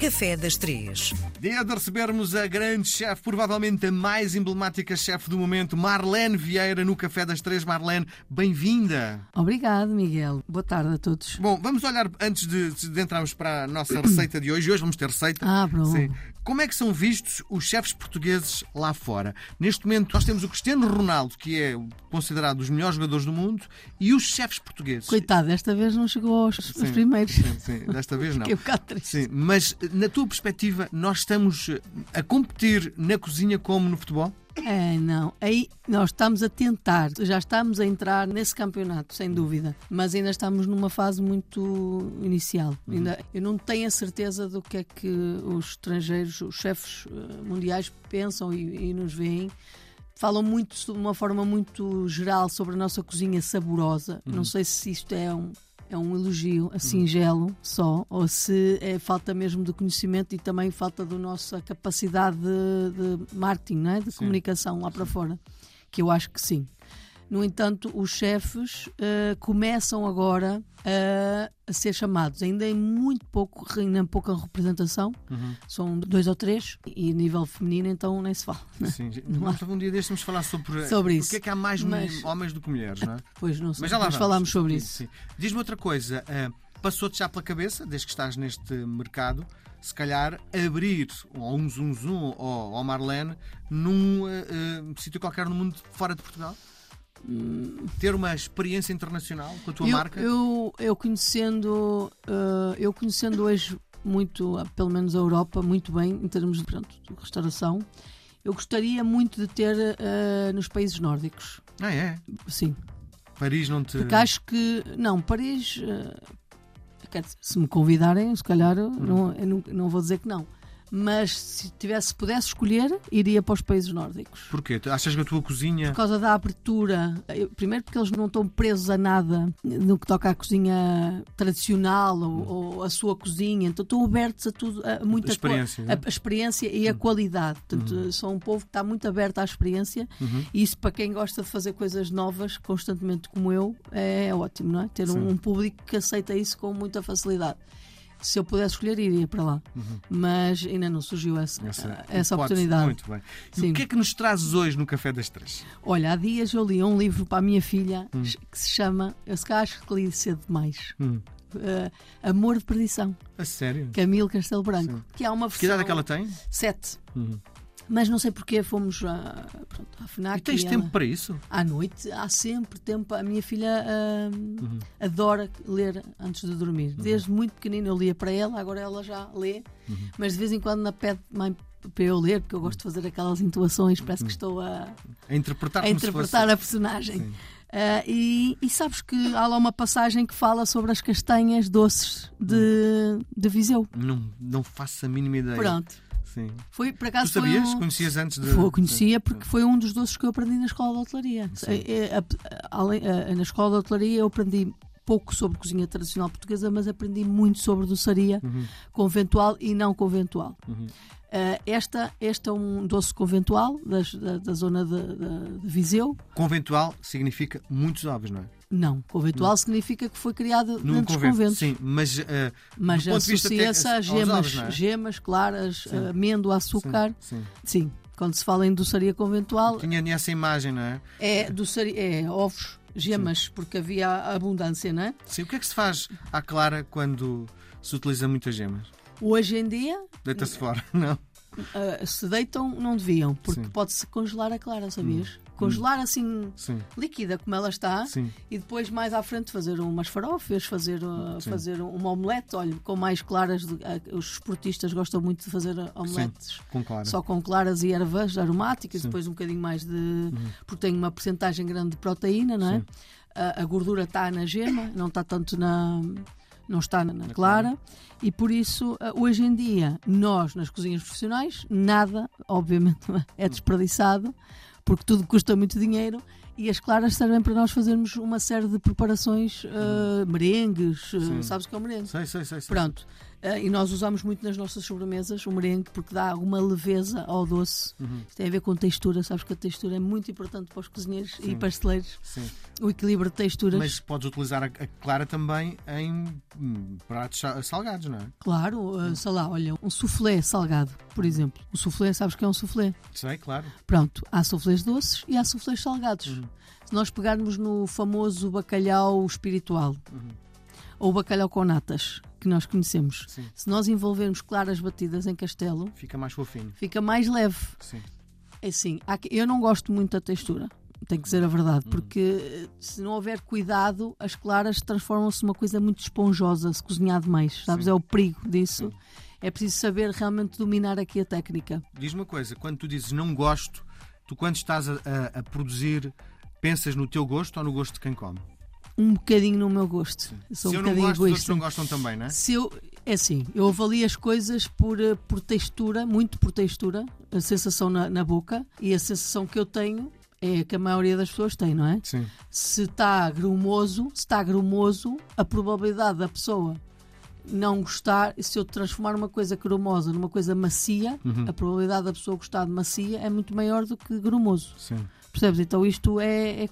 Café das Três. Dia de recebermos a grande chefe, provavelmente a mais emblemática chefe do momento, Marlene Vieira, no Café das Três. Marlene, bem-vinda. Obrigado, Miguel. Boa tarde a todos. Bom, vamos olhar, antes de entrarmos para a nossa receita de hoje. Hoje vamos ter receita. Ah, pronto. Sim. Como é que são vistos os chefes portugueses lá fora? Neste momento nós temos o Cristiano Ronaldo, que é considerado um dos melhores jogadores do mundo, e os chefes portugueses. Coitado, desta vez não chegou aos primeiros. Sim, desta vez não. Fiquei um bocado triste. Sim, mas na tua perspectiva, nós estamos a competir na cozinha como no futebol? É, não. Aí nós estamos a tentar, já estamos a entrar nesse campeonato, sem dúvida, mas ainda estamos numa fase muito inicial. Ainda, eu não tenho a certeza do que é que os estrangeiros, os chefes mundiais pensam e nos veem. Falam muito, de uma forma muito geral, sobre a nossa cozinha saborosa. Não sei se isto é um elogio, assim, gelo só, ou se é falta mesmo de conhecimento e também falta da nossa capacidade de marketing, não é? De comunicação lá para fora, que eu acho que sim. No entanto, os chefes começam agora a ser chamados, ainda em muito pouco, ainda em pouca representação, são 2 ou 3, e a nível feminino então nem se fala. Sim, um dia deste vamos falar sobre isso. Porque é que há mais homens do que mulheres, não é? Pois não sei, mas já lá vamos. Falámos sobre isso. Diz-me outra coisa, passou-te já pela cabeça, desde que estás neste mercado, se calhar abrir ou um Zunzum ou a Marlene num sítio qualquer no mundo fora de Portugal? Ter uma experiência internacional com a tua marca? Eu conhecendo hoje muito, pelo menos a Europa, muito bem, em termos de restauração, eu gostaria muito de ter nos países nórdicos. Ah, é? Sim. Paris não te... Porque acho que... Não, Paris... se me convidarem, se calhar, não vou dizer que não. Mas se pudesse escolher, iria para os países nórdicos. Porquê? Achas que a tua cozinha... Por causa da abertura. Primeiro porque eles não estão presos a nada no que toca à cozinha tradicional ou a sua cozinha. Então estão abertos a tudo, a muita experiência, a experiência e a qualidade. Portanto, são um povo que está muito aberto à experiência. E isso, para quem gosta de fazer coisas novas constantemente como eu, é ótimo, não é? Ter um público que aceita isso com muita facilidade. Se eu pudesse escolher, iria para lá. Mas ainda não surgiu essa oportunidade. Muito bem. E o que é que nos trazes hoje no Café das Três? Olha, há dias eu li um livro para a minha filha que se chama... Eu acho que li cedo demais. Amor de Perdição. A sério? Camilo Castelo Branco. Sim. Que há uma versão... Que idade é que ela tem? 7. Mas não sei porque fomos à FNAC. E tens tempo para isso? À noite, há sempre tempo. A minha filha adora ler antes de dormir. Desde muito pequenina eu lia para ela, agora ela já lê. Mas de vez em quando na pede para eu ler, porque eu gosto de fazer aquelas intuações, parece que estou a interpretar a personagem. Sim. E sabes que há lá uma passagem que fala sobre as castanhas doces de Viseu. Não faço a mínima ideia. Pronto. Sim. Foi, por acaso, tu sabias? Conhecias antes de... Conhecia porque foi um dos doces que eu aprendi na Escola de Hotelaria. Na Escola de Hotelaria eu aprendi pouco sobre cozinha tradicional portuguesa, mas aprendi muito sobre doçaria conventual e não conventual. Este é um doce conventual da zona de Viseu. Conventual significa muitos ovos, não é? Não, conventual significa que foi criado num convento. Sim, mas associa-se a gemas claras, amêndoa, açúcar. Sim, quando se fala em doçaria conventual... Tinha essa imagem, não é? É ovos, gemas, porque havia abundância, não é? Sim, o que é que se faz à clara quando se utiliza muitas gemas? Hoje em dia... Deita-se fora, não? Se deitam, não deviam, porque pode-se congelar a clara, sabias? Congelar assim, líquida como ela está, e depois mais à frente fazer umas farofas, fazer uma omelete, olha, com mais claras. Os esportistas gostam muito de fazer omeletes só com claras e ervas aromáticas, depois um bocadinho mais de... porque tem uma porcentagem grande de proteína, não é? A gordura está na gema, não está tanto na... Não está na clara, e por isso, hoje em dia, nós, nas cozinhas profissionais, nada, obviamente, é desperdiçado, porque tudo custa muito dinheiro, E as claras servem para nós fazermos uma série de preparações, merengues, sabes o que é um merengue? Sei. Pronto, e nós usamos muito nas nossas sobremesas o merengue porque dá uma leveza ao doce. Uhum. Tem a ver com textura, sabes que a textura é muito importante para os cozinheiros e pasteleiros, o equilíbrio de texturas. Mas podes utilizar a clara também em pratos salgados, não é? Claro, sei lá, olha, um soufflé salgado, por exemplo. O soufflé, sabes que é um soufflé? Sei, claro. Pronto, há soufflés doces e há soufflés salgados. Uhum. Se nós pegarmos no famoso bacalhau espiritual, ou bacalhau com natas, que nós conhecemos, se nós envolvermos claras batidas em castelo, fica mais fofinho, fica mais leve. Assim, eu não gosto muito da textura, tenho que dizer a verdade, porque se não houver cuidado, as claras transformam-se numa coisa muito esponjosa se cozinhar demais, sabes? É o perigo disso. É preciso saber realmente dominar aqui a técnica. Diz-me uma coisa, quando tu dizes não gosto, tu quando estás a produzir, pensas no teu gosto ou no gosto de quem come? Um bocadinho no meu gosto. Sou se eu um não gosto, egoísta. Os outros não gostam também, não é? Se eu, é assim, eu avalio as coisas por textura, muito por textura, a sensação na boca, e a sensação que eu tenho é que a maioria das pessoas tem, não é? Sim. Se está grumoso, a probabilidade da pessoa não gostar, se eu transformar uma coisa grumosa numa coisa macia, a probabilidade da pessoa gostar de macia é muito maior do que grumoso. Sim. Percebes? Então isto é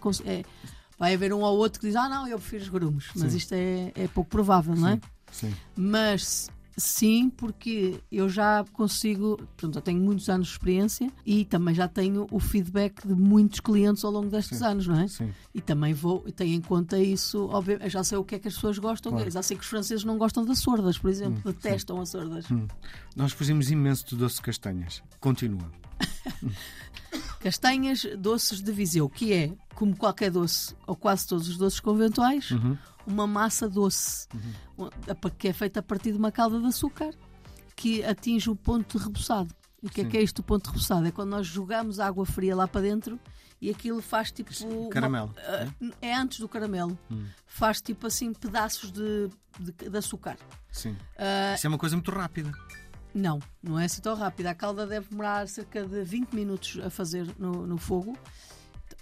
vai haver um ou outro que diz, não, eu prefiro os grumos. Mas isto é pouco provável, não é? Sim. Mas sim, porque eu já consigo, portanto, já tenho muitos anos de experiência e também já tenho o feedback de muitos clientes ao longo destes anos, não é? Sim. E também tenho em conta isso, obviamente, já sei o que é que as pessoas gostam, claro. Já sei que os franceses não gostam das sordas, por exemplo, detestam as sordas. Nós fazemos imenso de doce de castanhas. Continua. Castanhas, doces de Viseu, que é, como qualquer doce, ou quase todos os doces conventuais, uma massa doce, que é feita a partir de uma calda de açúcar, que atinge o ponto de reboçado. E o que é isto, o ponto de reboçado? É quando nós jogamos água fria lá para dentro e aquilo faz tipo... Caramelo. É antes do caramelo. Faz tipo assim pedaços de açúcar. Sim. Isso é uma coisa muito rápida. Não é assim tão rápida. A calda deve demorar cerca de 20 minutos a fazer no fogo.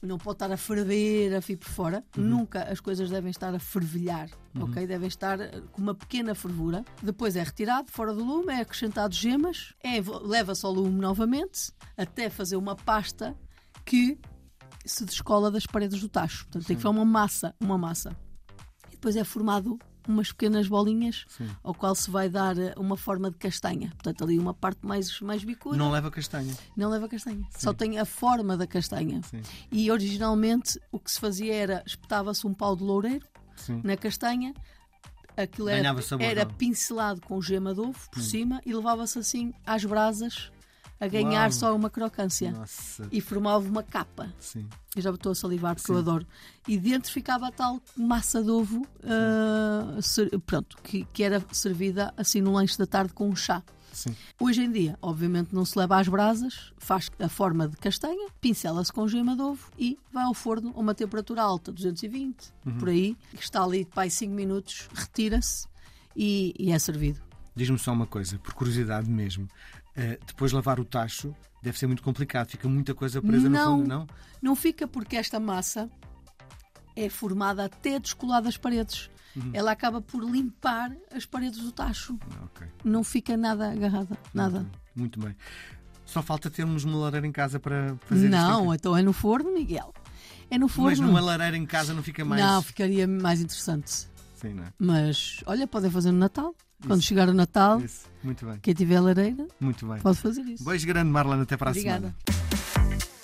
Não pode estar a ferver, a fio por fora. Nunca as coisas devem estar a fervilhar, ok? Devem estar com uma pequena fervura. Depois é retirado fora do lume, é acrescentado gemas, leva-se ao lume novamente, até fazer uma pasta que se descola das paredes do tacho. Portanto, tem que ser uma massa. E depois é formado umas pequenas bolinhas, ao qual se vai dar uma forma de castanha. Portanto, ali uma parte mais bicuda. Não leva castanha. Só tem a forma da castanha. E originalmente o que se fazia era, espetava-se um pau de loureiro na castanha, aquilo era pincelado com gema de ovo por cima e levava-se assim às brasas a ganhar só uma crocância. Nossa. E formava uma capa. Eu já estou a salivar porque eu adoro. E dentro ficava a tal massa de ovo que era servida assim no lanche da tarde com um chá. Hoje em dia, obviamente, não se leva às brasas, faz a forma de castanha, pincela-se com gema de ovo e vai ao forno a uma temperatura alta, 220, por aí, que está ali para 5 minutos, retira-se e é servido. Diz-me só uma coisa, por curiosidade mesmo. Depois lavar o tacho deve ser muito complicado, fica muita coisa presa no fundo, não? Não fica, porque esta massa é formada até descolar das paredes. Ela acaba por limpar as paredes do tacho. Okay. Não fica nada agarrada, nada. Muito bem. Só falta termos uma lareira em casa para fazer isto. Não, então é no forno, Miguel. É no forno. Mas numa lareira em casa não fica mais... Não, ficaria mais interessante. Sim, não é? Mas, olha, podem fazer no Natal. Quando chegar o Natal, muito bem. Quem tiver lareira, pode fazer isso. Beijo grande, Marlene, até para a semana. Obrigada.